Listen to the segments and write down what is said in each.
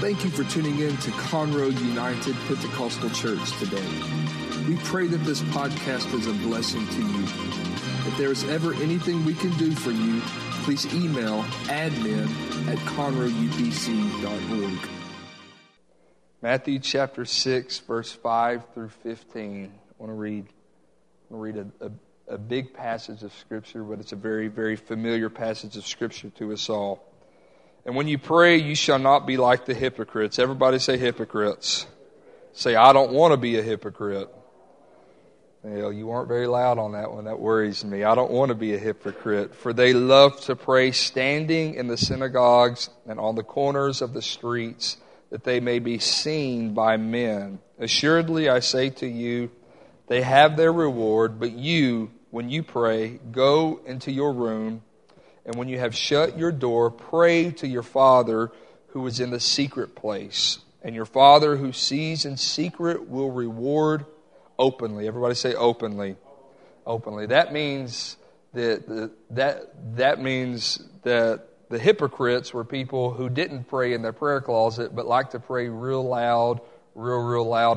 Thank you for tuning in to Conroe United Pentecostal Church today. We pray that this podcast is a blessing to you. If there is ever anything we can do for you, please email admin@conroeupc.org. Matthew chapter 6, verse 5 through 15. I want to read a big passage of Scripture, but it's a very, very familiar passage of Scripture to us all. And when you pray, you shall not be like the hypocrites. Everybody say hypocrites. Say, I don't want to be a hypocrite. Well, you weren't very loud on that one. That worries me. I don't want to be a hypocrite. For they love to pray standing in the synagogues and on the corners of the streets, that they may be seen by men. Assuredly, I say to you, they have their reward. But you, when you pray, go into your room, and when you have shut your door, pray to your Father who is in the secret place. And your Father who sees in secret will reward openly. Everybody say openly. Openly. That means that the hypocrites were people who didn't pray in their prayer closet, but liked to pray real loud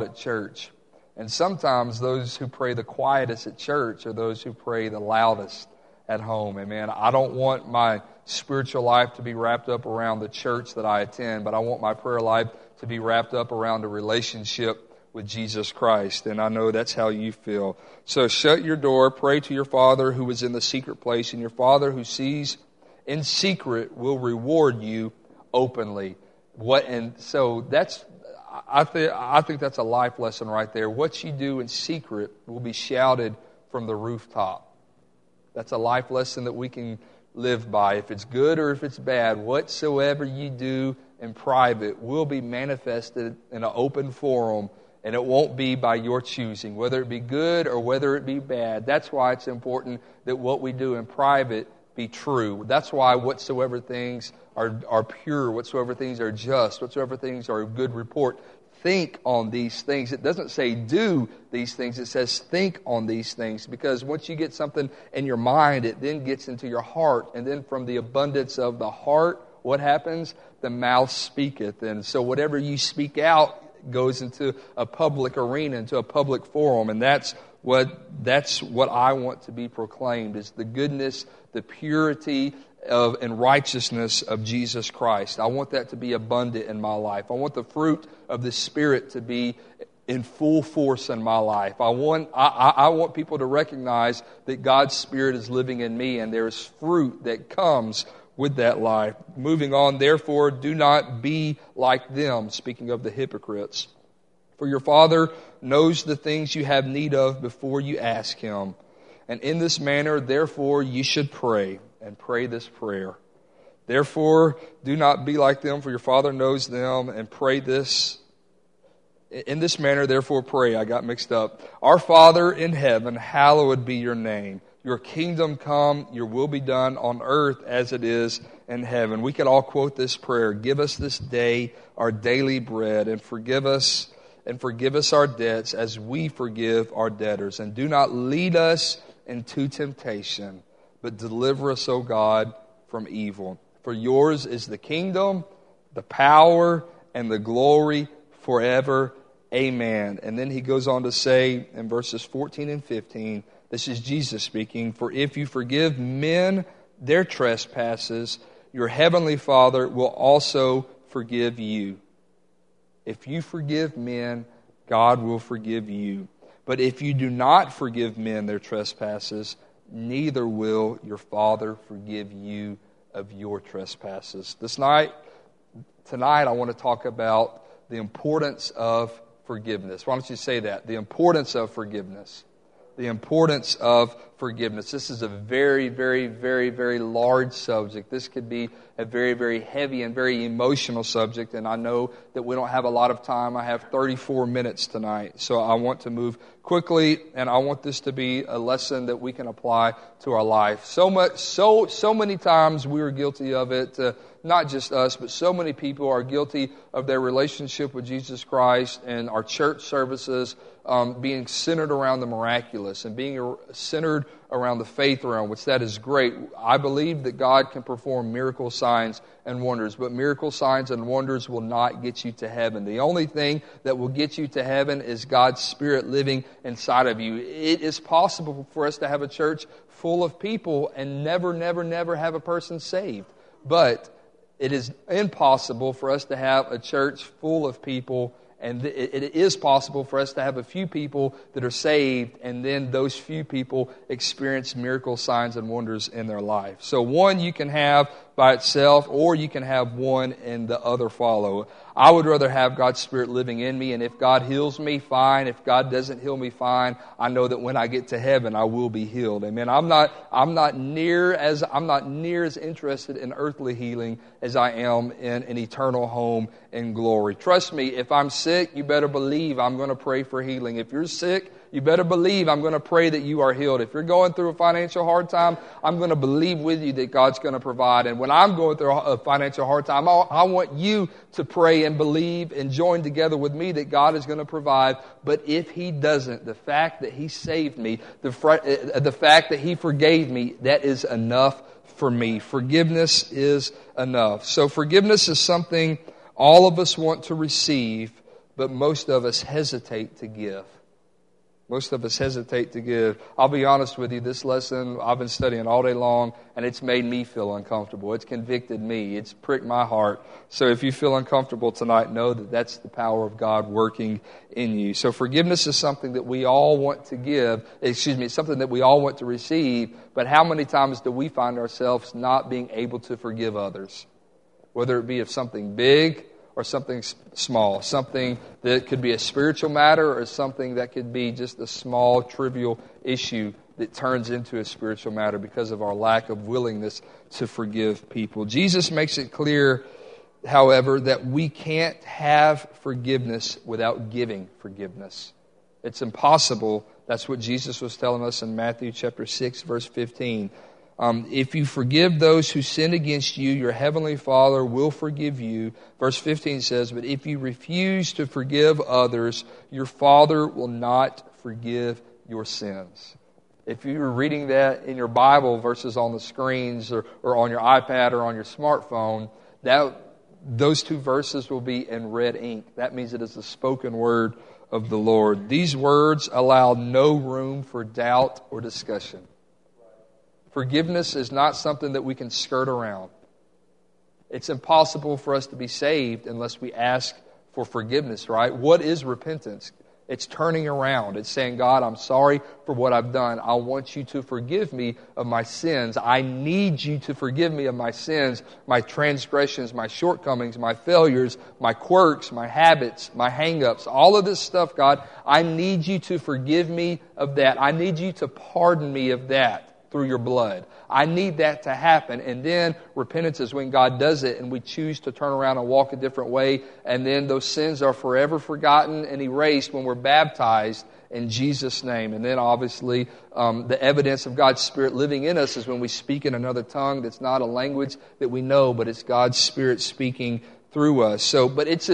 at church. And sometimes those who pray the quietest at church are those who pray the loudest at home. Amen. I don't want my spiritual life to be wrapped up around the church that I attend, but I want my prayer life to be wrapped up around a relationship with Jesus Christ. And I know that's how you feel. So shut your door, pray to your Father who is in the secret place, and your Father who sees in secret will reward you openly. I think that's a life lesson right there. What you do in secret will be shouted from the rooftop. That's a life lesson that we can live by. If it's good or if it's bad, whatsoever you do in private will be manifested in an open forum, and it won't be by your choosing, whether it be good or whether it be bad. That's why it's important that what we do in private be true. That's why whatsoever things are pure, whatsoever things are just, whatsoever things are of good report, think on these things. It doesn't say do these things. It says think on these things, because once you get something in your mind, it then gets into your heart. And then from the abundance of the heart, what happens? The mouth speaketh. And so whatever you speak out goes into a public arena, into a public forum. And that's what I want to be proclaimed, is the goodness, the purity of and righteousness of Jesus Christ. I want that to be abundant in my life. I want the fruit of the Spirit to be in full force in my life. I want people to recognize that God's Spirit is living in me, and there is fruit that comes with that life. Moving on, therefore, do not be like them, speaking of the hypocrites. For your Father knows the things you have need of before you ask Him. And in this manner, therefore, you should pray. And pray this prayer. Therefore, do not be like them, for your Father knows them. And pray this. In this manner, therefore, pray. I got mixed up. Our Father in heaven, hallowed be your name. Your kingdom come, your will be done on earth as it is in heaven. We could all quote this prayer. Give us this day our daily bread, and forgive us our debts as we forgive our debtors. And do not lead us into temptation, but deliver us, O God, from evil. For yours is the kingdom, the power, and the glory forever. Amen. And then he goes on to say in verses 14 and 15, this is Jesus speaking, for if you forgive men their trespasses, your heavenly Father will also forgive you. If you forgive men, God will forgive you. But if you do not forgive men their trespasses, neither will your Father forgive you of your trespasses. Tonight I want to talk about the importance of forgiveness. Why don't you say that? The importance of forgiveness. The importance of forgiveness. This is a very, very, very, very large subject. This could be a very, very heavy and very emotional subject. And I know that we don't have a lot of time. I have 34 minutes tonight. So I want to move quickly, and I want this to be a lesson that we can apply to our life. So many times we are guilty of it. not just us, but so many people are guilty of their relationship with Jesus Christ and our church services being centered around the miraculous and being centered around the faith realm, which that is great. I believe that God can perform miracle signs and wonders, but miracle signs and wonders will not get you to heaven. The only thing that will get you to heaven is God's Spirit living inside of you. It is possible for us to have a church full of people and never have a person saved. But it is impossible for us to have a church full of people, and it is possible for us to have a few people that are saved, and then those few people experience miracle signs and wonders in their life. So one you can have by itself, or you can have one and the other follow. I would rather have God's Spirit living in me, and if God heals me, fine. If God doesn't heal me, fine. I know that when I get to heaven, I will be healed. Amen. I'm not near as interested in earthly healing as I am in an eternal home in glory. Trust me, if I'm sick, you better believe I'm going to pray for healing. If you're sick, you better believe I'm going to pray that you are healed. If you're going through a financial hard time, I'm going to believe with you that God's going to provide. And when I'm going through a financial hard time, I want you to pray and believe and join together with me that God is going to provide. But if He doesn't, the fact that He saved me, the fact that He forgave me, that is enough for me. Forgiveness is enough. So forgiveness is something all of us want to receive, but most of us hesitate to give. Most of us hesitate to give. I'll be honest with you, this lesson I've been studying all day long, and it's made me feel uncomfortable. It's convicted me. It's pricked my heart. So if you feel uncomfortable tonight, know that that's the power of God working in you. So forgiveness is something that we all want to give. It's something that we all want to receive, but how many times do we find ourselves not being able to forgive others? Whether it be of something big or something small, something that could be a spiritual matter or something that could be just a small, trivial issue that turns into a spiritual matter because of our lack of willingness to forgive people. Jesus makes it clear, however, that we can't have forgiveness without giving forgiveness. It's impossible. That's what Jesus was telling us in Matthew chapter 6, verse 15. If you forgive those who sin against you, your heavenly Father will forgive you. Verse 15 says, but if you refuse to forgive others, your Father will not forgive your sins. If you're reading that in your Bible verses on the screens or on your iPad or on your smartphone, those two verses will be in red ink. That means it is the spoken word of the Lord. These words allow no room for doubt or discussion. Forgiveness is not something that we can skirt around. It's impossible for us to be saved unless we ask for forgiveness, right? What is repentance? It's turning around. It's saying, God, I'm sorry for what I've done. I want you to forgive me of my sins. I need you to forgive me of my sins, my transgressions, my shortcomings, my failures, my quirks, my habits, my hang-ups, all of this stuff, God. I need you to forgive me of that. I need you to pardon me of that. Through your blood. I need that to happen. And then repentance is when God does it and we choose to turn around and walk a different way. And then those sins are forever forgotten and erased when we're baptized in Jesus' name. And then obviously the evidence of God's Spirit living in us is when we speak in another tongue that's not a language that we know, but it's God's Spirit speaking through us. So, but it's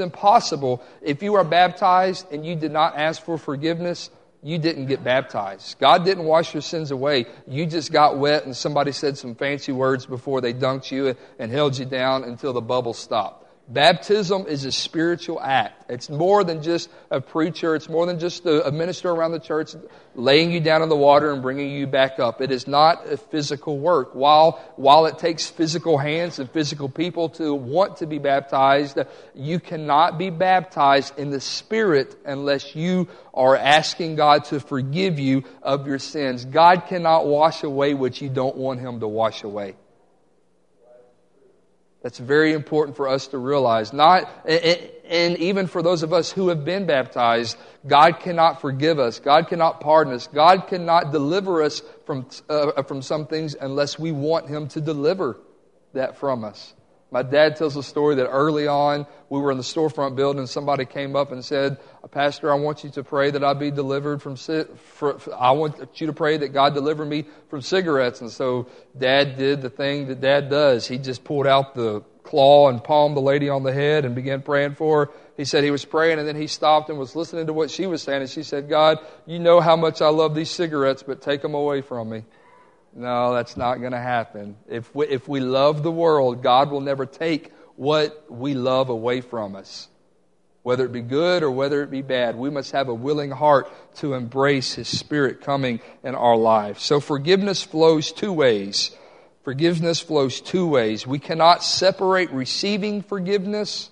impossible. If you are baptized and you did not ask for forgiveness, you didn't get baptized. God didn't wash your sins away. You just got wet and somebody said some fancy words before they dunked you and held you down until the bubble stopped. Baptism is a spiritual act. It's more than just a preacher. It's more than just a minister around the church laying you down in the water and bringing you back up. It is not a physical work. While it takes physical hands and physical people to want to be baptized, you cannot be baptized in the Spirit unless you are asking God to forgive you of your sins. God cannot wash away what you don't want Him to wash away. That's very important for us to realize. And even for those of us who have been baptized, God cannot forgive us. God cannot pardon us. God cannot deliver us from some things unless we want Him to deliver that from us. My dad tells a story that early on, we were in the storefront building and somebody came up and said, Pastor, I want you to pray that I be delivered from, I want you to pray that God deliver me from cigarettes. And so Dad did the thing that Dad does. He just pulled out the claw and palmed the lady on the head and began praying for her. He said he was praying and then he stopped and was listening to what she was saying. And she said, God, you know how much I love these cigarettes, but take them away from me. No, that's not going to happen. If we love the world, God will never take what we love away from us. Whether it be good or whether it be bad, we must have a willing heart to embrace His Spirit coming in our lives. So forgiveness flows two ways. Forgiveness flows two ways. We cannot separate receiving forgiveness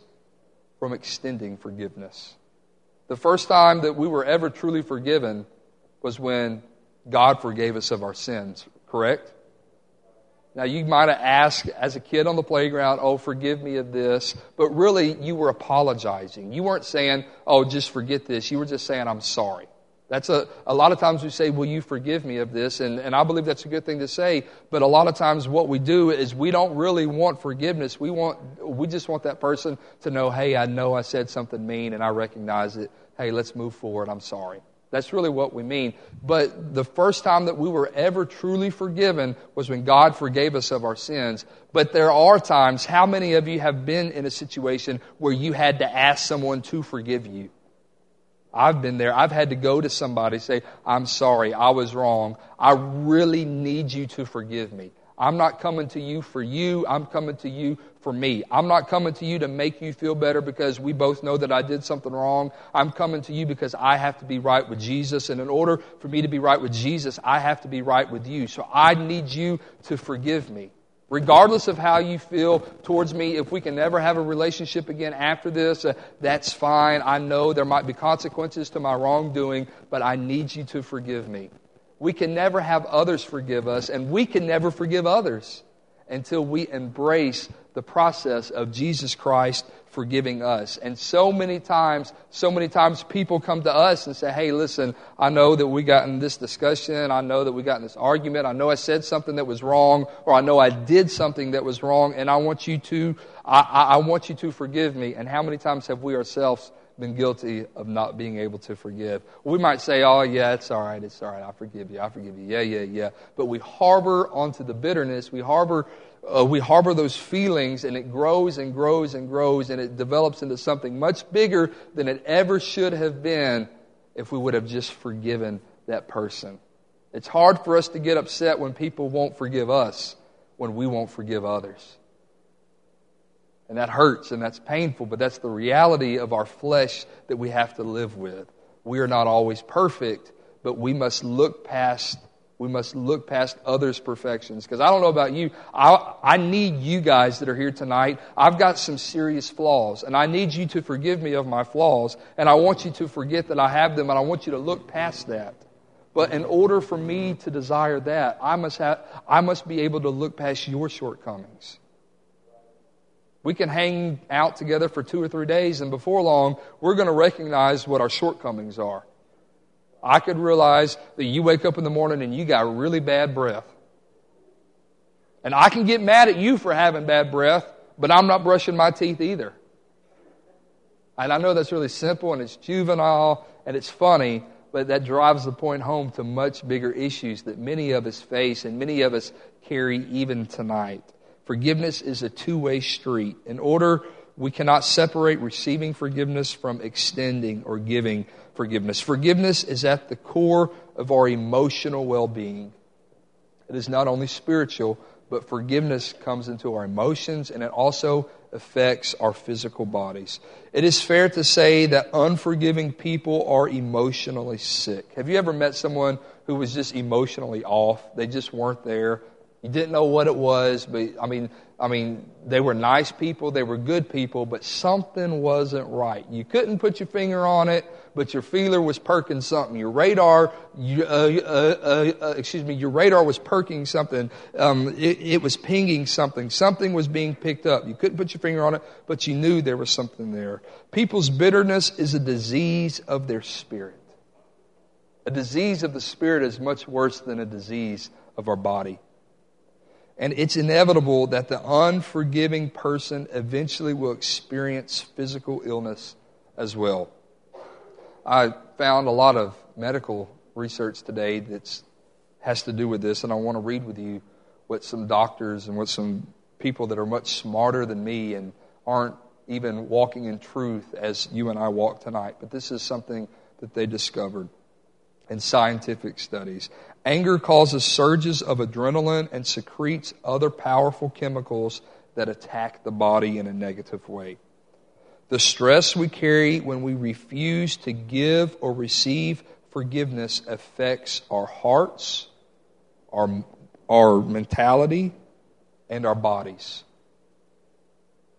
from extending forgiveness. The first time that we were ever truly forgiven was when God forgave us of our sins, correct? Now, you might have asked as a kid on the playground, oh, forgive me of this. But really, you were apologizing. You weren't saying, oh, just forget this. You were just saying, I'm sorry. That's a lot of times we say, will you forgive me of this? And I believe that's a good thing to say. But a lot of times what we do is we don't really want forgiveness. We just want that person to know, hey, I know I said something mean and I recognize it. Hey, let's move forward. I'm sorry. That's really what we mean. But the first time that we were ever truly forgiven was when God forgave us of our sins. But there are times, how many of you have been in a situation where you had to ask someone to forgive you? I've been there. I've had to go to somebody, say, I'm sorry, I was wrong. I really need you to forgive me. I'm not coming to you for you. I'm coming to you for me. I'm not coming to you to make you feel better because we both know that I did something wrong. I'm coming to you because I have to be right with Jesus. And in order for me to be right with Jesus, I have to be right with you. So I need you to forgive me. Regardless of how you feel towards me, if we can never have a relationship again after this, that's fine. I know there might be consequences to my wrongdoing, but I need you to forgive me. We can never have others forgive us, and we can never forgive others until we embrace the process of Jesus Christ forgiving us. And so many times people come to us and say, hey, listen, I know that we got in this discussion. I know that we got in this argument. I know I said something that was wrong, or I know I did something that was wrong, and I want you to forgive me. And how many times have we ourselves been guilty of not being able to forgive? We might say, oh, yeah, it's all right, I forgive you, yeah. But we harbor onto the bitterness, we harbor those feelings, and it grows and grows and grows, and it develops into something much bigger than it ever should have been if we would have just forgiven that person. It's hard for us to get upset when people won't forgive us, when we won't forgive others. And that hurts and that's painful, but that's the reality of our flesh that we have to live with. We are not always perfect, but we must look past others' perfections. Because I don't know about you, I need you guys that are here tonight. I've got some serious flaws, and I need you to forgive me of my flaws, and I want you to forget that I have them, and I want you to look past that. But in order for me to desire that, I must be able to look past your shortcomings. We can hang out together for 2 or 3 days, and before long, we're going to recognize what our shortcomings are. I could realize that you wake up in the morning and you got really bad breath. And I can get mad at you for having bad breath, but I'm not brushing my teeth either. And I know that's really simple, and it's juvenile, and it's funny, but that drives the point home to much bigger issues that many of us face and many of us carry even tonight. Forgiveness is a two-way street. In order, we cannot separate receiving forgiveness from extending or giving forgiveness. Forgiveness is at the core of our emotional well-being. It is not only spiritual, but forgiveness comes into our emotions, and it also affects our physical bodies. It is fair to say that unforgiving people are emotionally sick. Have you ever met someone who was just emotionally off? They just weren't there. You didn't know what it was, but I mean, they were nice people, they were good people, but something wasn't right. You couldn't put your finger on it, but your feeler was perking something. Your radar was perking something. It was pinging something. Something was being picked up. You couldn't put your finger on it, but you knew there was something there. People's bitterness is a disease of their spirit. A disease of the spirit is much worse than a disease of our body. And it's inevitable that the unforgiving person eventually will experience physical illness as well. I found a lot of medical research today that has to do with this, and I want to read with you what some doctors and what some people that are much smarter than me and aren't even walking in truth as you and I walk tonight. But this is something that they discovered in scientific studies. Anger causes surges of adrenaline and secretes other powerful chemicals that attack the body in a negative way. The stress we carry when we refuse to give or receive forgiveness affects our hearts, our mentality, and our bodies.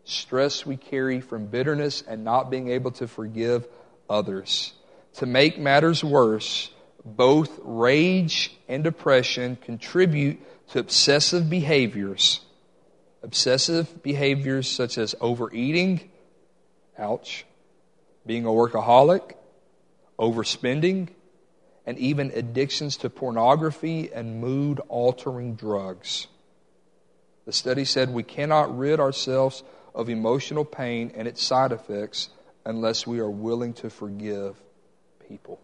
Stress we carry from bitterness and not being able to forgive others. To make matters worse, both rage and depression contribute to obsessive behaviors. Obsessive behaviors such as overeating, ouch, being a workaholic, overspending, and even addictions to pornography and mood-altering drugs. The study said we cannot rid ourselves of emotional pain and its side effects unless we are willing to forgive people.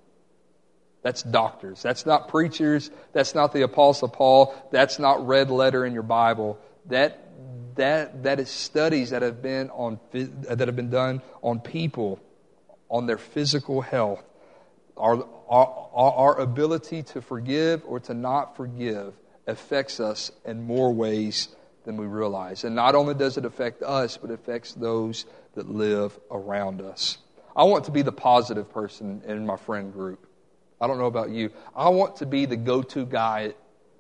That's doctors. That's not preachers. That's not the Apostle Paul. That's not red letter in your Bible. That is studies that have been done on people, on their physical health, our ability to forgive or to not forgive affects us in more ways than we realize. And not only does it affect us, but it affects those that live around us. I want to be the positive person in my friend group. I don't know about you. I want to be the go-to guy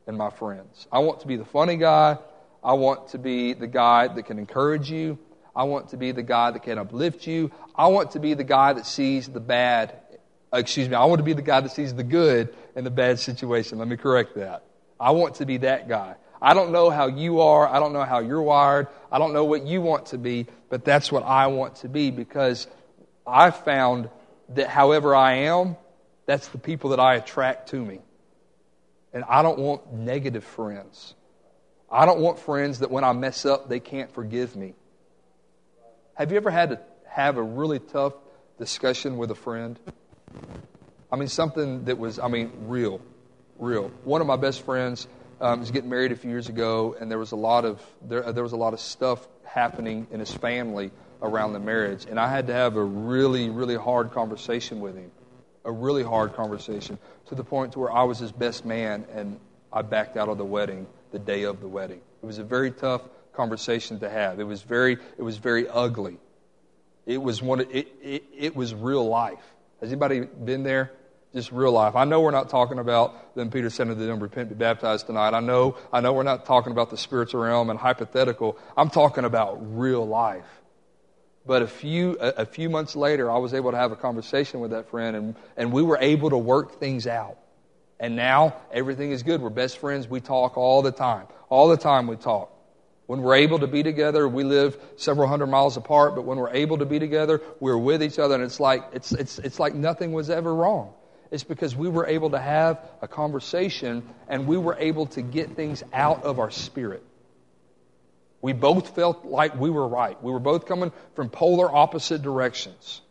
in my friends. I want to be the funny guy. I want to be the guy that can encourage you. I want to be the guy that can uplift you. I want to be the guy that sees the bad. I want to be the guy that sees the good in the bad situation. Let me correct that. I want to be that guy. I don't know how you are. I don't know how you're wired. I don't know what you want to be, but that's what I want to be, because I found that however I am, that's the people that I attract to me. And I don't want negative friends. I don't want friends that when I mess up, they can't forgive me. Have you ever had to have a really tough discussion with a friend? I mean, something that was, real. One of my best friends was getting married a few years ago, and there was a lot of stuff happening in his family around the marriage, and I had to have a really, really hard conversation with him. A really hard conversation, to the point to where I was his best man, and I backed out of the wedding the day of the wedding. It was a very tough conversation to have. It was very ugly. It was real life. Has anybody been there? Just real life. I know we're not talking about then Peter said to them, repent, be baptized tonight. I know we're not talking about the spiritual realm and hypothetical. I'm talking about real life. But a few months later, I was able to have a conversation with that friend, and we were able to work things out. And now everything is good. We're best friends. We talk all the time. All the time we talk. When we're able to be together, we live several hundred miles apart, but when we're able to be together, we're with each other, and it's like nothing was ever wrong. It's because we were able to have a conversation, and we were able to get things out of our spirit. We both felt like we were right. We were both coming from polar opposite directions.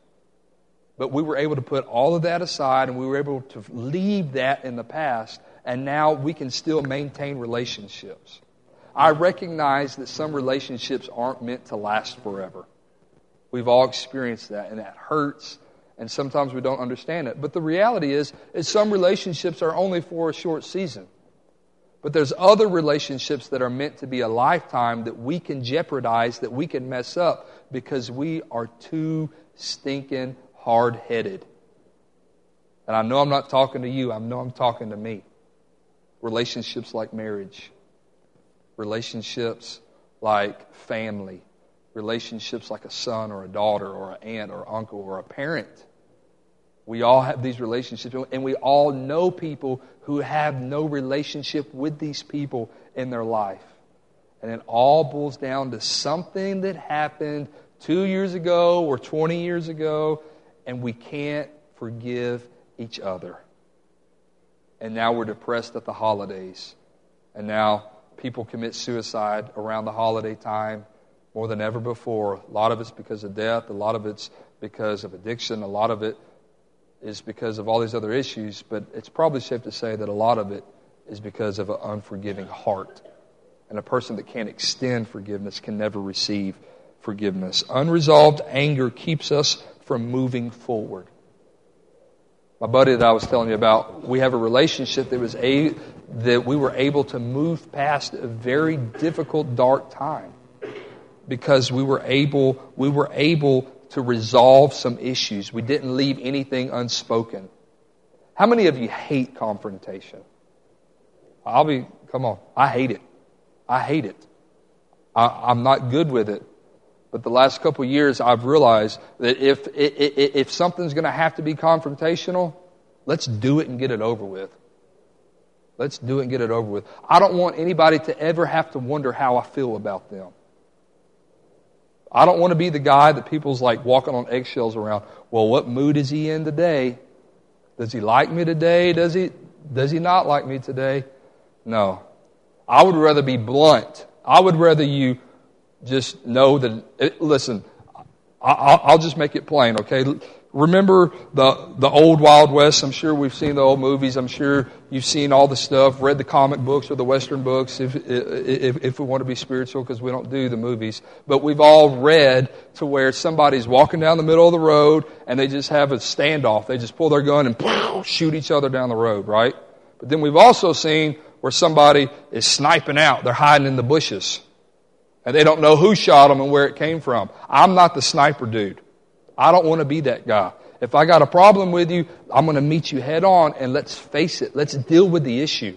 But we were able to put all of that aside, and we were able to leave that in the past, and now we can still maintain relationships. I recognize that some relationships aren't meant to last forever. We've all experienced that, and that hurts, and sometimes we don't understand it. But the reality is some relationships are only for a short season. But there's other relationships that are meant to be a lifetime that we can jeopardize, that we can mess up, because we are too stinking hard-headed. And I know I'm not talking to you. I know I'm talking to me. Relationships like marriage. Relationships like family. Relationships like a son or a daughter or an aunt or uncle or a parent. We all have these relationships, and we all know people who have no relationship with these people in their life. And it all boils down to something that happened 2 years ago or 20 years ago, and we can't forgive each other. And now we're depressed at the holidays. And now people commit suicide around the holiday time more than ever before. A lot of it's because of death. A lot of it's because of addiction. A lot of it is because of all these other issues. But it's probably safe to say that a lot of it is because of an unforgiving heart. And a person that can't extend forgiveness can never receive forgiveness. Unresolved anger keeps us from moving forward. My buddy that I was telling you about, we have a relationship that we were able to move past a very difficult, dark time because we were able to resolve some issues. We didn't leave anything unspoken. How many of you hate confrontation? Come on. I hate it. I'm not good with it. But the last couple of years, I've realized that if something's going to have to be confrontational, let's do it and get it over with. Let's do it and get it over with. I don't want anybody to ever have to wonder how I feel about them. I don't want to be the guy that people's like walking on eggshells around. Well, what mood is he in today? Does he like me today? Does he not like me today? No. I would rather be blunt. I would rather you just know that. Listen, I'll just make it plain, okay? Remember the old Wild West? I'm sure we've seen the old movies. I'm sure you've seen all the stuff, read the comic books or the Western books if we want to be spiritual because we don't do the movies. But we've all read to where somebody's walking down the middle of the road and they just have a standoff. They just pull their gun and pow, shoot each other down the road, right? But then we've also seen where somebody is sniping out. They're hiding in the bushes. And they don't know who shot them and where it came from. I'm not the sniper dude. I don't want to be that guy. If I got a problem with you, I'm going to meet you head on and let's face it. Let's deal with the issue.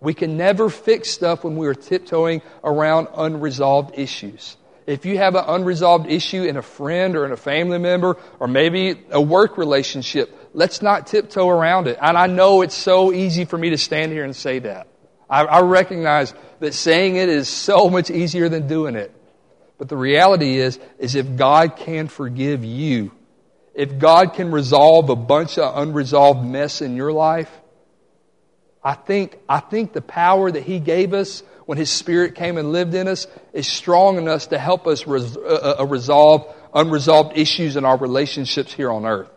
We can never fix stuff when we are tiptoeing around unresolved issues. If you have an unresolved issue in a friend or in a family member or maybe a work relationship, let's not tiptoe around it. And I know it's so easy for me to stand here and say that. I recognize that saying it is so much easier than doing it. But the reality is if God can forgive you, if God can resolve a bunch of unresolved mess in your life, I think the power that He gave us when His Spirit came and lived in us is strong enough to help us resolve unresolved issues in our relationships here on earth.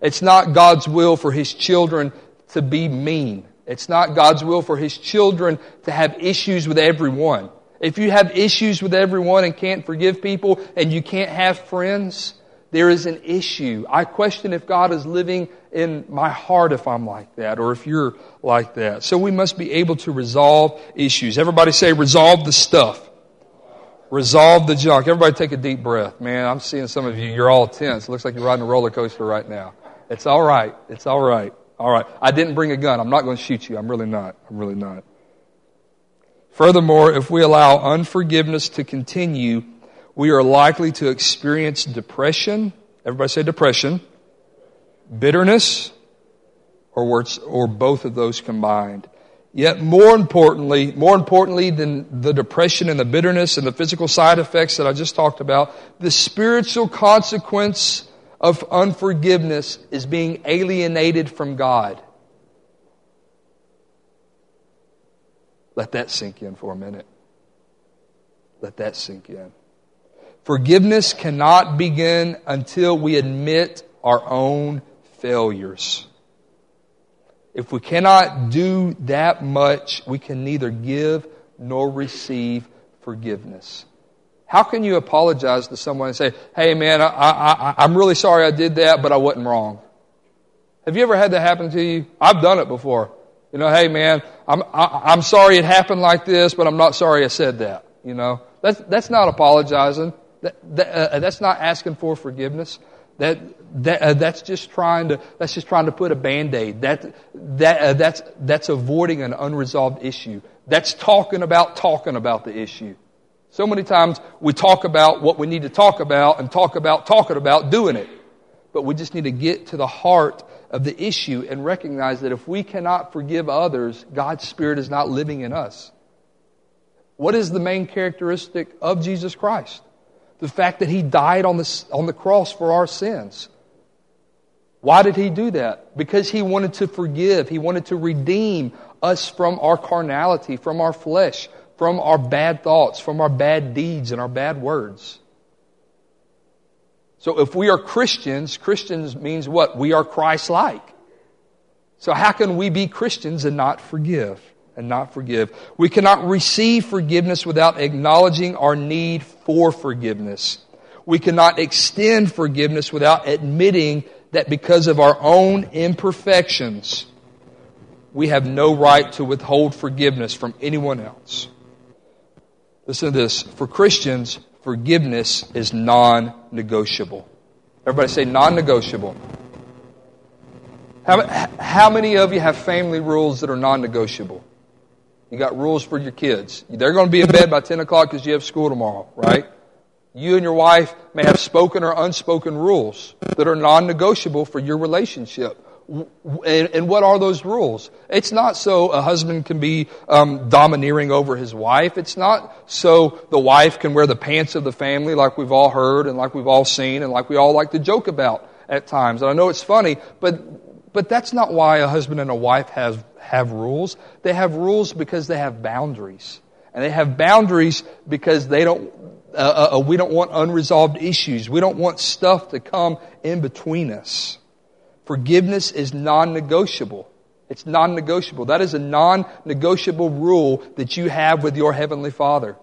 It's not God's will for His children to be mean. It's not God's will for His children to have issues with everyone. If you have issues with everyone and can't forgive people and you can't have friends, there is an issue. I question if God is living in my heart if I'm like that or if you're like that. So we must be able to resolve issues. Everybody say, resolve the stuff. Resolve the junk. Everybody take a deep breath. Man, I'm seeing some of you. You're all tense. It looks like you're riding a roller coaster right now. It's all right. It's all right. All right, I didn't bring a gun. I'm not going to shoot you. I'm really not. Furthermore, if we allow unforgiveness to continue, we are likely to experience depression. Everybody say depression. Bitterness, or both of those combined. Yet more importantly than the depression and the bitterness and the physical side effects that I just talked about, the spiritual consequence of unforgiveness is being alienated from God. Let that sink in for a minute. Let that sink in. Forgiveness cannot begin until we admit our own failures. If we cannot do that much, we can neither give nor receive forgiveness. How can you apologize to someone and say, hey, man, I'm really sorry I did that, but I wasn't wrong? Have you ever had that happen to you? I've done it before. You know, hey, man, I'm sorry it happened like this, but I'm not sorry I said that. You know, that's not apologizing. That's not asking for forgiveness. That's just trying to put a Band-Aid. That's avoiding an unresolved issue. That's talking about the issue. So many times we talk about what we need to talk about and talking about doing it. But we just need to get to the heart of the issue and recognize that if we cannot forgive others, God's Spirit is not living in us. What is the main characteristic of Jesus Christ? The fact that He died on the cross for our sins. Why did he do that? Because he wanted to forgive. He wanted to redeem us from our carnality, from our flesh, from our bad thoughts, from our bad deeds and our bad words. So if we are Christians, Christians means what? We are Christ-like. So how can we be Christians and not forgive? We cannot receive forgiveness without acknowledging our need for forgiveness. We cannot extend forgiveness without admitting that because of our own imperfections, we have no right to withhold forgiveness from anyone else. Listen to this. For Christians, forgiveness is non-negotiable. Everybody say non-negotiable. How many of you have family rules that are non-negotiable? You got rules for your kids. They're going to be in bed by 10 o'clock because you have school tomorrow, right? You and your wife may have spoken or unspoken rules that are non-negotiable for your relationship. And what are those rules? It's not so a husband can be domineering over his wife. It's not so the wife can wear the pants of the family like we've all heard and like we've all seen and like we all like to joke about at times. And I know it's funny, but that's not why a husband and a wife have rules. They have rules because they have boundaries. And they have boundaries because they don't. We don't want unresolved issues. We don't want stuff to come in between us. Forgiveness is non-negotiable. It's non-negotiable. That is a non-negotiable rule that you have with your Heavenly Father.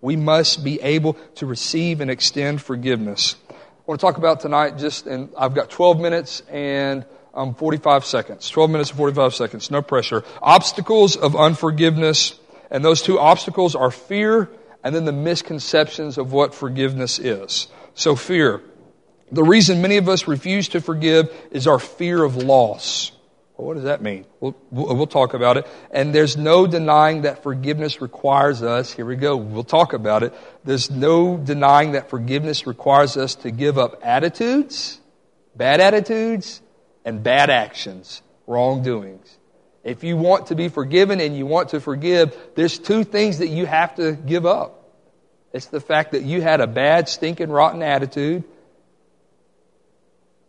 We must be able to receive and extend forgiveness. I want to talk about tonight and I've got 12 minutes and 45 seconds. 12 minutes and 45 seconds. No pressure. Obstacles of unforgiveness. And those two obstacles are fear and then the misconceptions of what forgiveness is. So fear. The reason many of us refuse to forgive is our fear of loss. Well, what does that mean? We'll talk about it. And there's no denying that forgiveness requires us. Here we go. We'll talk about it. There's no denying that forgiveness requires us to give up bad attitudes, and bad actions, wrongdoings. If you want to be forgiven and you want to forgive, there's two things that you have to give up. It's the fact that you had a bad, stinking, rotten attitude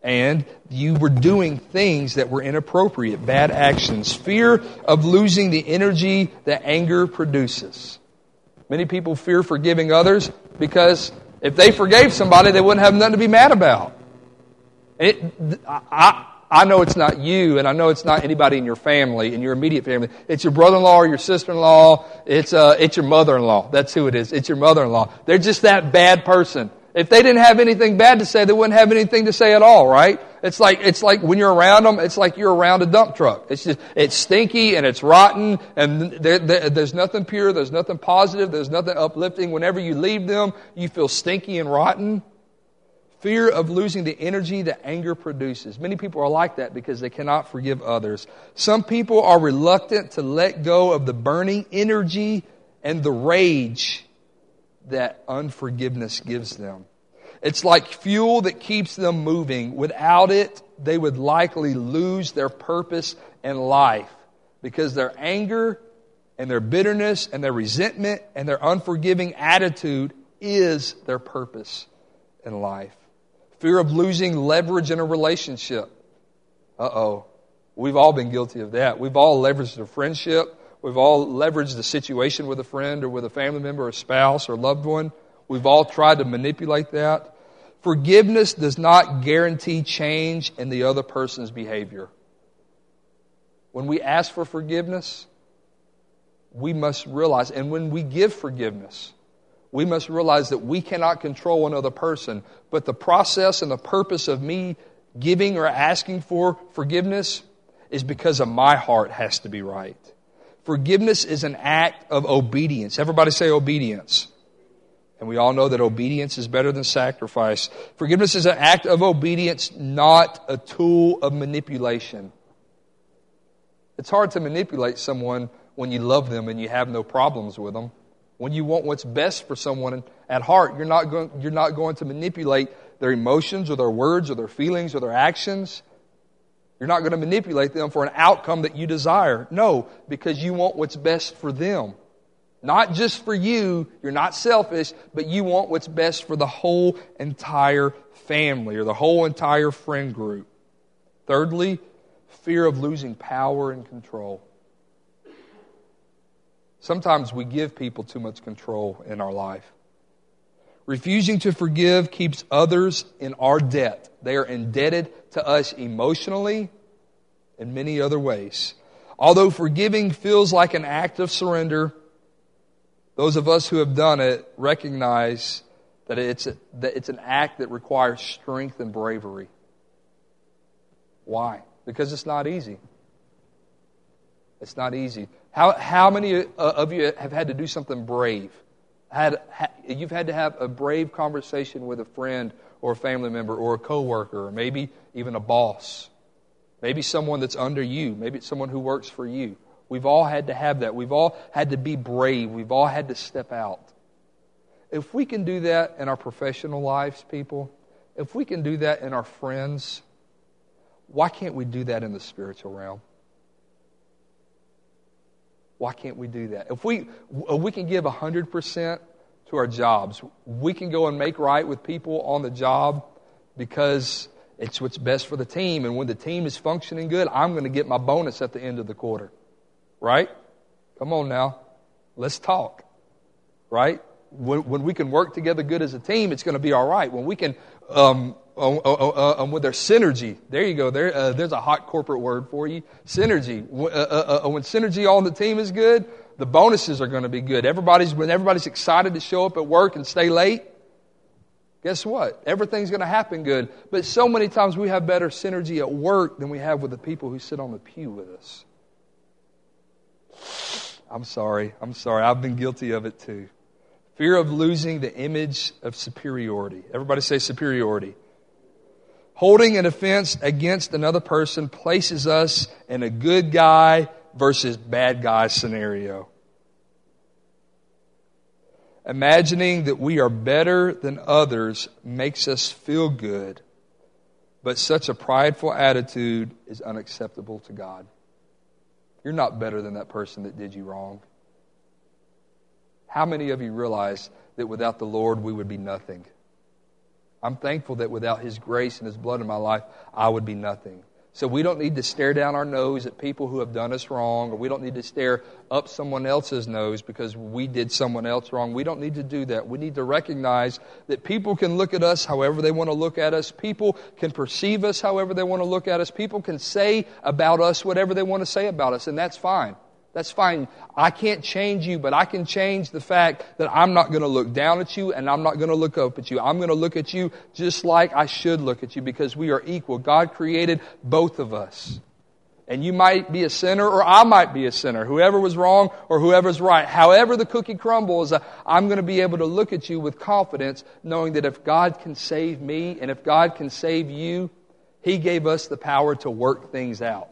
and you were doing things that were inappropriate, bad actions. Fear of losing the energy that anger produces. Many people fear forgiving others because if they forgave somebody, they wouldn't have nothing to be mad about. I know it's not you, and I know it's not anybody in your family, in your immediate family. It's your brother-in-law or your sister-in-law. It's your mother-in-law. That's who it is. It's your mother-in-law. They're just that bad person. If they didn't have anything bad to say, they wouldn't have anything to say at all, right? It's like when you're around them, it's like you're around a dump truck. It's stinky and it's rotten and there's nothing pure, there's nothing positive, there's nothing uplifting. Whenever you leave them, you feel stinky and rotten. Fear of losing the energy that anger produces. Many people are like that because they cannot forgive others. Some people are reluctant to let go of the burning energy and the rage that unforgiveness gives them. It's like fuel that keeps them moving. Without it, they would likely lose their purpose in life because their anger and their bitterness and their resentment and their unforgiving attitude is their purpose in life. Fear of losing leverage in a relationship. Uh-oh. We've all been guilty of that. We've all leveraged a friendship. We've all leveraged the situation with a friend or with a family member or a spouse or loved one. We've all tried to manipulate that. Forgiveness does not guarantee change in the other person's behavior. When we ask for forgiveness, we must realize, and when we give forgiveness, we must realize that we cannot control another person, but the process and the purpose of me giving or asking for forgiveness is because of my heart has to be right. Forgiveness is an act of obedience. Everybody say obedience. And we all know that obedience is better than sacrifice. Forgiveness is an act of obedience, not a tool of manipulation. It's hard to manipulate someone when you love them and you have no problems with them. When you want what's best for someone at heart, you're not going to manipulate their emotions or their words or their feelings or their actions. You're not going to manipulate them for an outcome that you desire. No, because you want what's best for them. Not just for you, you're not selfish, but you want what's best for the whole entire family or the whole entire friend group. Thirdly, fear of losing power and control. Sometimes we give people too much control in our life. Refusing to forgive keeps others in our debt. They are indebted to us emotionally and many other ways. Although forgiving feels like an act of surrender, those of us who have done it recognize that it's an act that requires strength and bravery. Why? Because it's not easy. It's not easy. How many of you have had to do something brave? You've had to have a brave conversation with a friend or a family member or a coworker or maybe even a boss. Maybe someone that's under you. Maybe it's someone who works for you. We've all had to have that. We've all had to be brave. We've all had to step out. If we can do that in our professional lives, people, if we can do that in our friends, why can't we do that in the spiritual realm? Why can't we do that? If we can give 100% to our jobs, we can go and make right with people on the job because it's what's best for the team. And when the team is functioning good, I'm going to get my bonus at the end of the quarter. Right? Come on now. Let's talk. Right? When we can work together good as a team, it's going to be all right. When we can, with their synergy, there you go. There's a hot corporate word for you, synergy. When synergy on the team is good, the bonuses are going to be good. When everybody's excited to show up at work and stay late, guess what? Everything's going to happen good. But so many times we have better synergy at work than we have with the people who sit on the pew with us. I'm sorry. I've been guilty of it too. Fear of losing the image of superiority. Everybody say superiority. Holding an offense against another person places us in a good guy versus bad guy scenario. Imagining that we are better than others makes us feel good, but such a prideful attitude is unacceptable to God. You're not better than that person that did you wrong. How many of you realize that without the Lord, we would be nothing? I'm thankful that without His grace and His blood in my life, I would be nothing. So we don't need to stare down our nose at people who have done us wrong, or we don't need to stare up someone else's nose because we did someone else wrong. We don't need to do that. We need to recognize that people can look at us however they want to look at us. People can perceive us however they want to look at us. People can say about us whatever they want to say about us, and that's fine. That's fine. I can't change you, but I can change the fact that I'm not going to look down at you and I'm not going to look up at you. I'm going to look at you just like I should look at you because we are equal. God created both of us. And you might be a sinner or I might be a sinner. Whoever was wrong or whoever's right. However the cookie crumbles, I'm going to be able to look at you with confidence knowing that if God can save me and if God can save you, He gave us the power to work things out.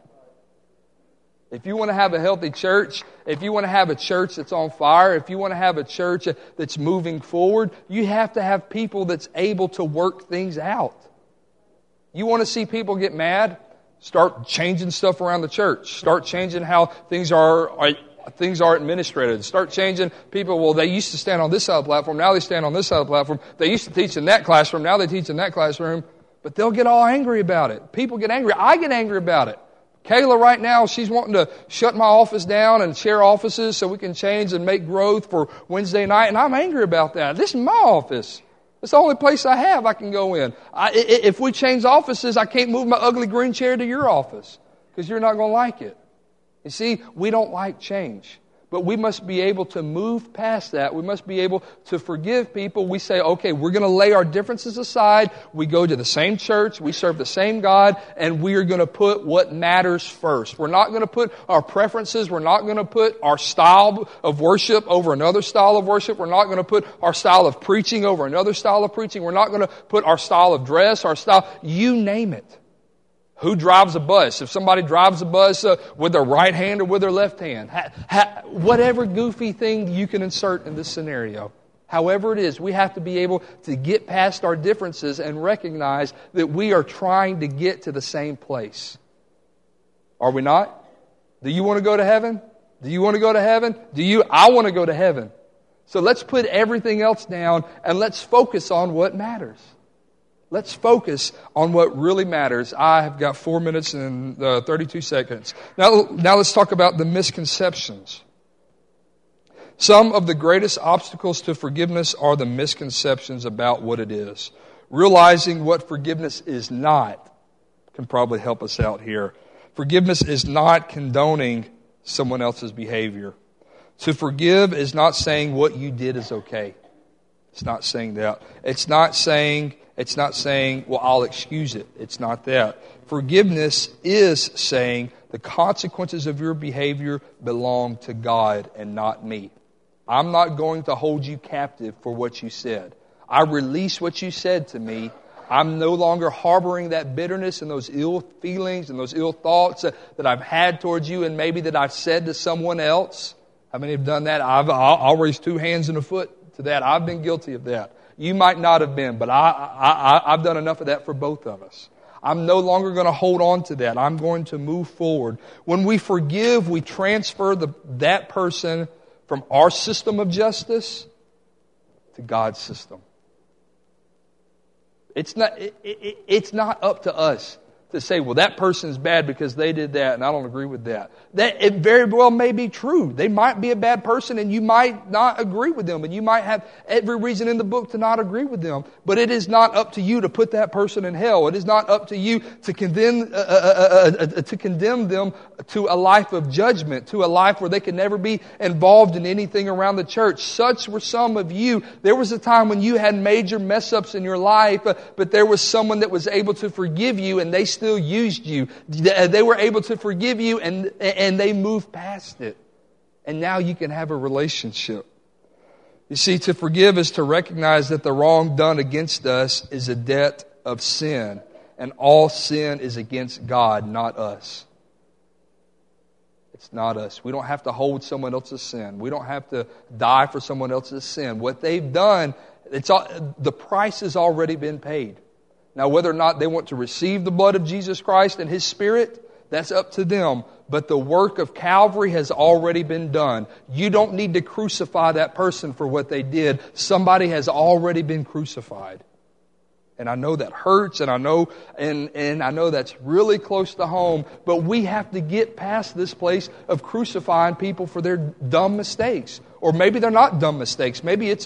If you want to have a healthy church, if you want to have a church that's on fire, if you want to have a church that's moving forward, you have to have people that's able to work things out. You want to see people get mad? Start changing stuff around the church. Start changing how things are administrated. Start changing people. Well, they used to stand on this side of the platform. Now they stand on this side of the platform. They used to teach in that classroom. Now they teach in that classroom. But they'll get all angry about it. People get angry. I get angry about it. Kayla right now, she's wanting to shut my office down and share offices so we can change and make growth for Wednesday night. And I'm angry about that. This is my office. It's the only place I have I can go in. If we change offices, I can't move my ugly green chair to your office because you're not going to like it. You see, we don't like change. But we must be able to move past that. We must be able to forgive people. We say, okay, we're going to lay our differences aside. We go to the same church. We serve the same God. And we are going to put what matters first. We're not going to put our preferences. We're not going to put our style of worship over another style of worship. We're not going to put our style of preaching over another style of preaching. We're not going to put our style of dress, our style, you name it. Who drives a bus? If somebody drives a bus with their right hand or with their left hand, whatever goofy thing you can insert in this scenario. However it is, we have to be able to get past our differences and recognize that we are trying to get to the same place. Are we not? Do you want to go to heaven? Do you want to go to heaven? I want to go to heaven. So let's put everything else down and let's focus on what matters. Let's focus on what really matters. I have got 4 minutes and 32 seconds. Now let's talk about the misconceptions. Some of the greatest obstacles to forgiveness are the misconceptions about what it is. Realizing what forgiveness is not can probably help us out here. Forgiveness is not condoning someone else's behavior. To forgive is not saying what you did is okay. It's not saying that. It's not saying, well, I'll excuse it. It's not that. Forgiveness is saying the consequences of your behavior belong to God and not me. I'm not going to hold you captive for what you said. I release what you said to me. I'm no longer harboring that bitterness and those ill feelings and those ill thoughts that I've had towards you and maybe that I've said to someone else. How many have done that? I'll raise two hands and a foot to that. I've been guilty of that. You might not have been, but I've done enough of that for both of us. I'm no longer going to hold on to that. I'm going to move forward. When we forgive, we transfer that person from our system of justice to God's system. It's not up to us to say, well, that person's bad because they did that and I don't agree with that. That it very well may be true. They might be a bad person and you might not agree with them and you might have every reason in the book to not agree with them. But it is not up to you to put that person in hell. It is not up to you to condemn them to a life of judgment, to a life where they can never be involved in anything around the church. Such were some of you. There was a time when you had major mess-ups in your life, but there was someone that was able to forgive you and they still used you. They were able to forgive you and they moved past it. And now you can have a relationship. You see, to forgive is to recognize that the wrong done against us is a debt of sin. And all sin is against God, not us. It's not us. We don't have to hold someone else's sin. We don't have to die for someone else's sin. What they've done, the price has already been paid. Now, whether or not they want to receive the blood of Jesus Christ and His Spirit, that's up to them. But the work of Calvary has already been done. You don't need to crucify that person for what they did. Somebody has already been crucified. And I know that hurts, and I know that's really close to home, but we have to get past this place of crucifying people for their dumb mistakes. Or maybe they're not dumb mistakes. Maybe it's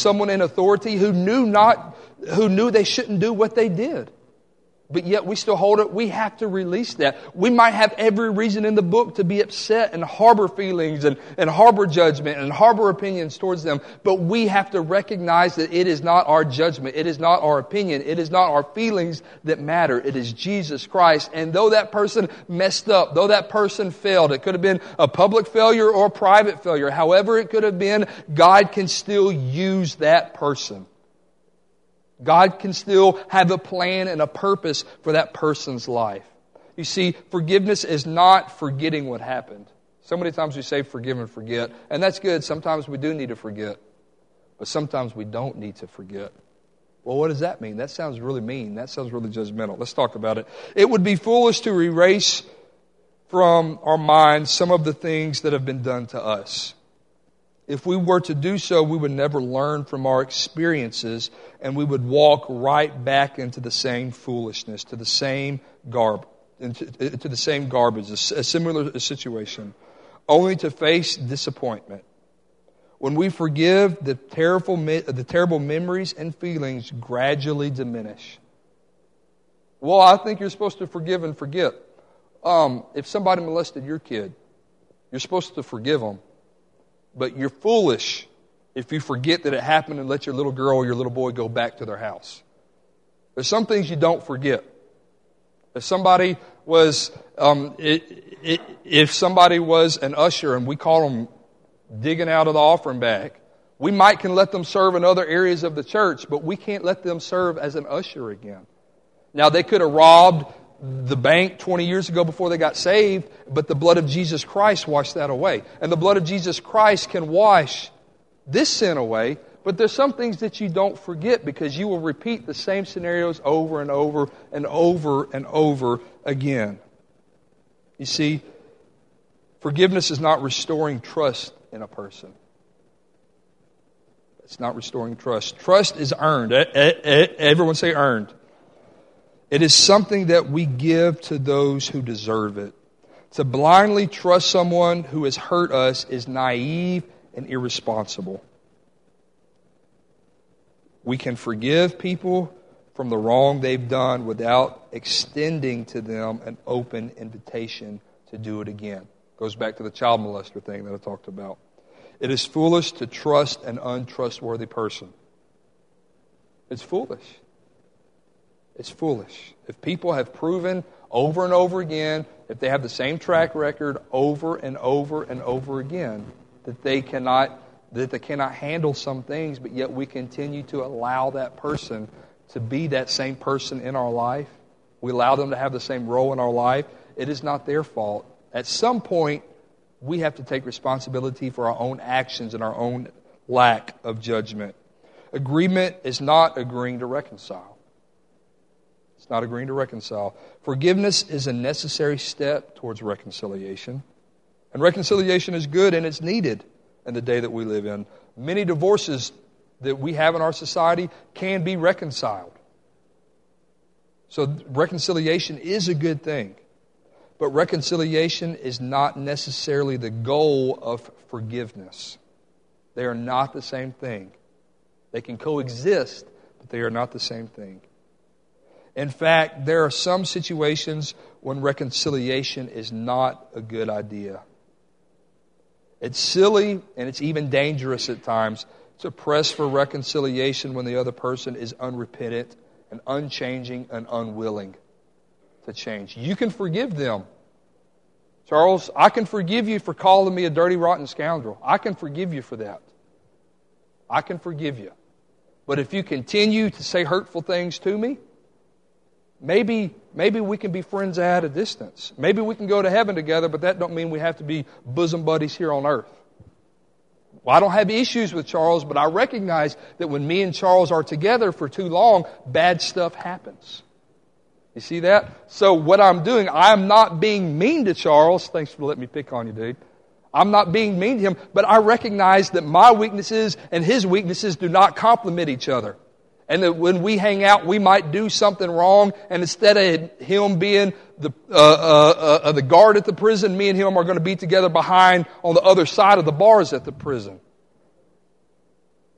someone in authority who knew they shouldn't do what they did. But yet we still hold it. We have to release that. We might have every reason in the book to be upset and harbor feelings and harbor judgment and harbor opinions towards them. But we have to recognize that it is not our judgment. It is not our opinion. It is not our feelings that matter. It is Jesus Christ. And though that person messed up, though that person failed, it could have been a public failure or a private failure. However it could have been, God can still use that person. God can still have a plan and a purpose for that person's life. You see, forgiveness is not forgetting what happened. So many times we say forgive and forget, and that's good. Sometimes we do need to forget, but sometimes we don't need to forget. Well, what does that mean? That sounds really mean. That sounds really judgmental. Let's talk about it. It would be foolish to erase from our minds some of the things that have been done to us. If we were to do so, we would never learn from our experiences and we would walk right back into the same foolishness, to the same garbage, a similar situation, only to face disappointment. When we forgive, the terrible memories and feelings gradually diminish. Well, I think you're supposed to forgive and forget. If somebody molested your kid, you're supposed to forgive them. But you're foolish if you forget that it happened and let your little girl or your little boy go back to their house. There's some things you don't forget. If somebody was an usher and we caught them digging out of the offering bag, we might can let them serve in other areas of the church, but we can't let them serve as an usher again. Now, they could have robbed the bank 20 years ago before they got saved, but the blood of Jesus Christ washed that away. And the blood of Jesus Christ can wash this sin away, but there's some things that you don't forget because you will repeat the same scenarios over and over and over and over again. You see, forgiveness is not restoring trust in a person. It's not restoring trust. Trust is earned. Everyone say earned. It is something that we give to those who deserve it. To blindly trust someone who has hurt us is naive and irresponsible. We can forgive people from the wrong they've done without extending to them an open invitation to do it again. Goes back to the child molester thing that I talked about. It is foolish to trust an untrustworthy person. It's foolish. It's foolish. If people have proven over and over again, if they have the same track record over and over and over again, that they cannot handle some things, but yet we continue to allow that person to be that same person in our life. We allow them to have the same role in our life. It is not their fault. At some point, we have to take responsibility for our own actions and our own lack of judgment. Agreement is not agreeing to reconcile. It's not agreeing to reconcile. Forgiveness is a necessary step towards reconciliation. And reconciliation is good and it's needed in the day that we live in. Many divorces that we have in our society can be reconciled. So reconciliation is a good thing. But reconciliation is not necessarily the goal of forgiveness. They are not the same thing. They can coexist, but they are not the same thing. In fact, there are some situations when reconciliation is not a good idea. It's silly and it's even dangerous at times to press for reconciliation when the other person is unrepentant and unchanging and unwilling to change. You can forgive them. Charles, I can forgive you for calling me a dirty, rotten scoundrel. I can forgive you for that. I can forgive you. But if you continue to say hurtful things to me, maybe we can be friends at a distance. Maybe we can go to heaven together, but that don't mean we have to be bosom buddies here on earth. Well, I don't have issues with Charles, but I recognize that when me and Charles are together for too long, bad stuff happens. You see that? So what I'm doing, I'm not being mean to Charles. Thanks for letting me pick on you, dude. I'm not being mean to him, but I recognize that my weaknesses and his weaknesses do not complement each other. And that when we hang out, we might do something wrong. And instead of him being the guard at the prison, me and him are going to be together behind on the other side of the bars at the prison.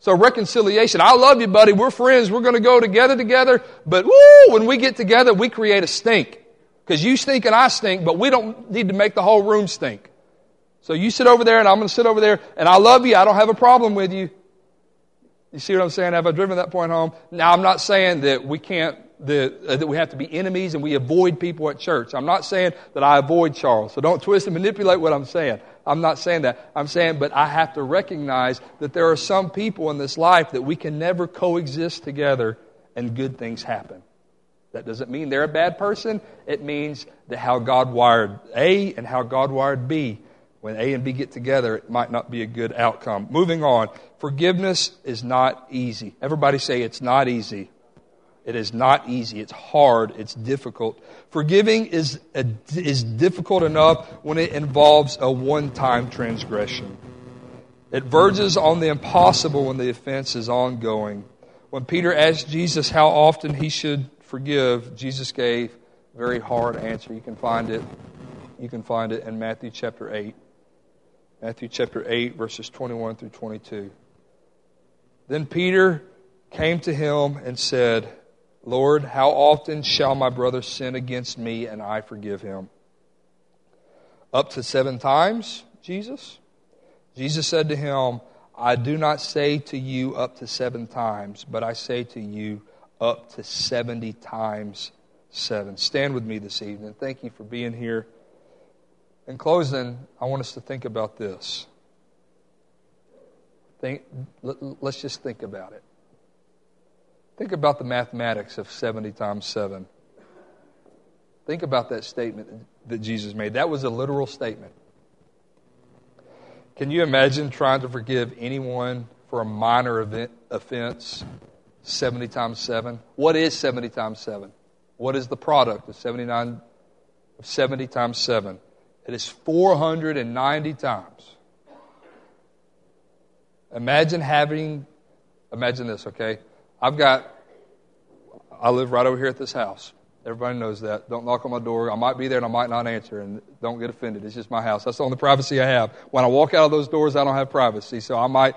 So reconciliation, I love you, buddy. We're friends. We're going to go together. But woo, when we get together, we create a stink. Because you stink and I stink, but we don't need to make the whole room stink. So you sit over there and I'm going to sit over there. And I love you. I don't have a problem with you. You see what I'm saying? Have I driven that point home? Now, I'm not saying that that we have to be enemies and we avoid people at church. I'm not saying that I avoid Charles. So don't twist and manipulate what I'm saying. I'm not saying that. I'm saying, but I have to recognize that there are some people in this life that we can never coexist together and good things happen. That doesn't mean they're a bad person. It means that how God wired A and how God wired B. When A and B get together, it might not be a good outcome. Moving on. Forgiveness is not easy. Everybody say it's not easy. It is not easy. It's hard. It's difficult. Forgiving is difficult enough when it involves a one-time transgression. It verges on the impossible when the offense is ongoing. When Peter asked Jesus how often he should forgive, Jesus gave a very hard answer. You can find it in Matthew chapter 8. Matthew chapter 8, verses 21 through 22. Then Peter came to him and said, Lord, how often shall my brother sin against me and I forgive him? Up to 7 times, Jesus? Jesus said to him, I do not say to you up to 7 times, but I say to you up to 70 times 7. Stand with me this evening. Thank you for being here. In closing, I want us to think about this. Let's just think about it. Think about the mathematics of 70 times 7. Think about that statement that Jesus made. That was a literal statement. Can you imagine trying to forgive anyone for a minor offense 70 times 7? What is 70 times 7? What is the product of 70 times 7? It is 490 times. Imagine having Imagine this, okay? I live right over here at this house. Everybody knows that. Don't knock on my door. I might be there and I might not answer, and don't get offended. It's just my house. That's the only privacy I have. When I walk out of those doors, I don't have privacy, so I might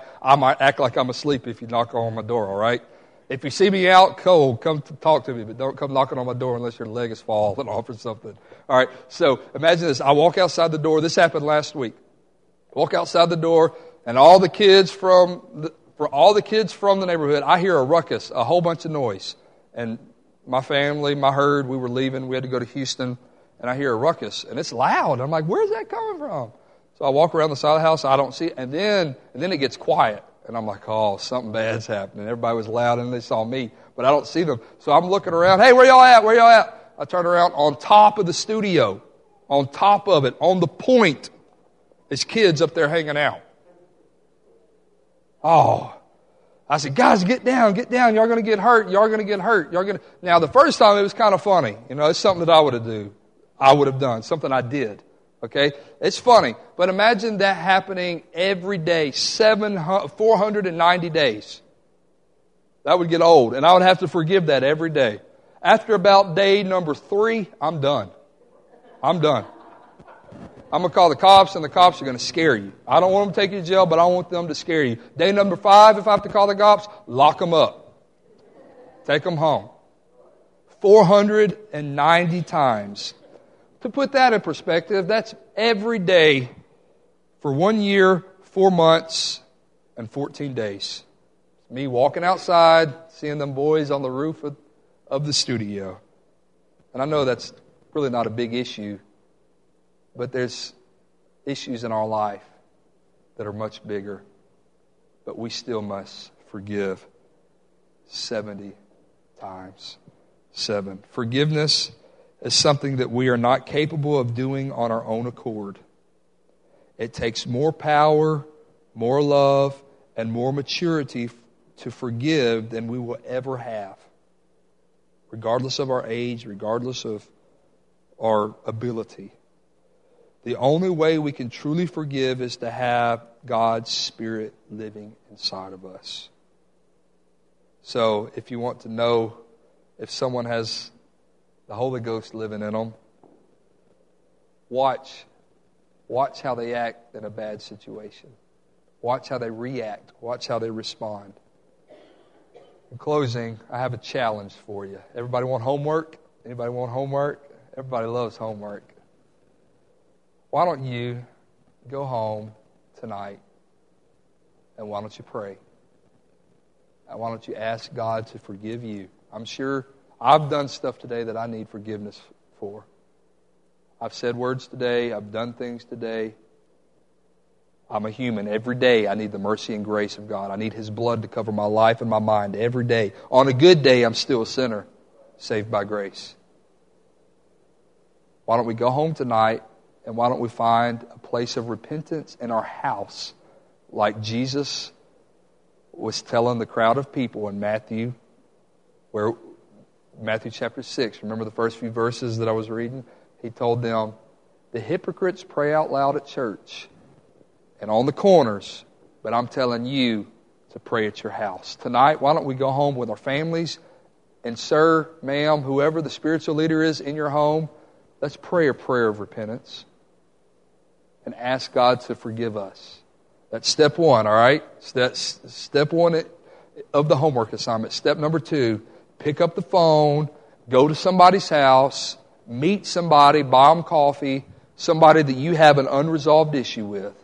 act like I'm asleep if you knock on my door, all right? If you see me out cold, come to talk to me, but don't come knocking on my door unless your leg is falling off or something. All right, so imagine this. I walk outside the door. This happened last week. Walk outside the door, and all the kids from the neighborhood, I hear a ruckus, a whole bunch of noise. And my family, my herd, we were leaving. We had to go to Houston, and I hear a ruckus, and it's loud. I'm like, where's that coming from? So I walk around the side of the house. I don't see it, and then it gets quiet. And I'm like, oh, something bad's happening. Everybody was loud, and they saw me, but I don't see them. So I'm looking around. Hey, where y'all at? Where y'all at? I turn around. On top of the studio, on top of it, on the point, there's kids up there hanging out. Oh. I said, guys, get down, get down. Y'all going to get hurt. Y'all going to get hurt. Y'all going to... Now, the first time, it was kind of funny. You know, it's something that I would have done, something I did. Okay? It's funny. But imagine that happening every day, 490 days. That would get old. And I would have to forgive that every day. After about day number 3, I'm done. I'm going to call the cops, and the cops are going to scare you. I don't want them to take you to jail, but I want them to scare you. Day number 5, if I have to call the cops, lock them up. Take them home. 490 times. To put that in perspective, that's every day for 1 year, 4 months, and 14 days. Me walking outside, seeing them boys on the roof of the studio. And I know that's really not a big issue, but there's issues in our life that are much bigger, but we still must forgive 70 times 7. Forgiveness is something that we are not capable of doing on our own accord. It takes more power, more love, and more maturity to forgive than we will ever have, regardless of our age, regardless of our ability. The only way we can truly forgive is to have God's Spirit living inside of us. So if you want to know if someone has the Holy Ghost living in them, watch how they act in a bad situation. Watch how they react. Watch how they respond. In closing, I have a challenge for you. Everybody want homework? Anybody want homework? Everybody loves homework. Why don't you go home tonight, and why don't you pray? And why don't you ask God to forgive you? I'm sure I've done stuff today that I need forgiveness for. I've said words today. I've done things today. I'm a human. Every day I need the mercy and grace of God. I need His blood to cover my life and my mind every day. On a good day, I'm still a sinner, saved by grace. Why don't we go home tonight, and why don't we find a place of repentance in our house, like Jesus was telling the crowd of people in Matthew chapter 6, remember the first few verses that I was reading? He told them, the hypocrites pray out loud at church and on the corners, but I'm telling you to pray at your house. Tonight, why don't we go home with our families, and sir, ma'am, whoever the spiritual leader is in your home, let's pray a prayer of repentance and ask God to forgive us. That's step 1, all right? That's step 1 of the homework assignment. Step number 2, pick up the phone, go to somebody's house, meet somebody, buy them coffee, somebody that you have an unresolved issue with.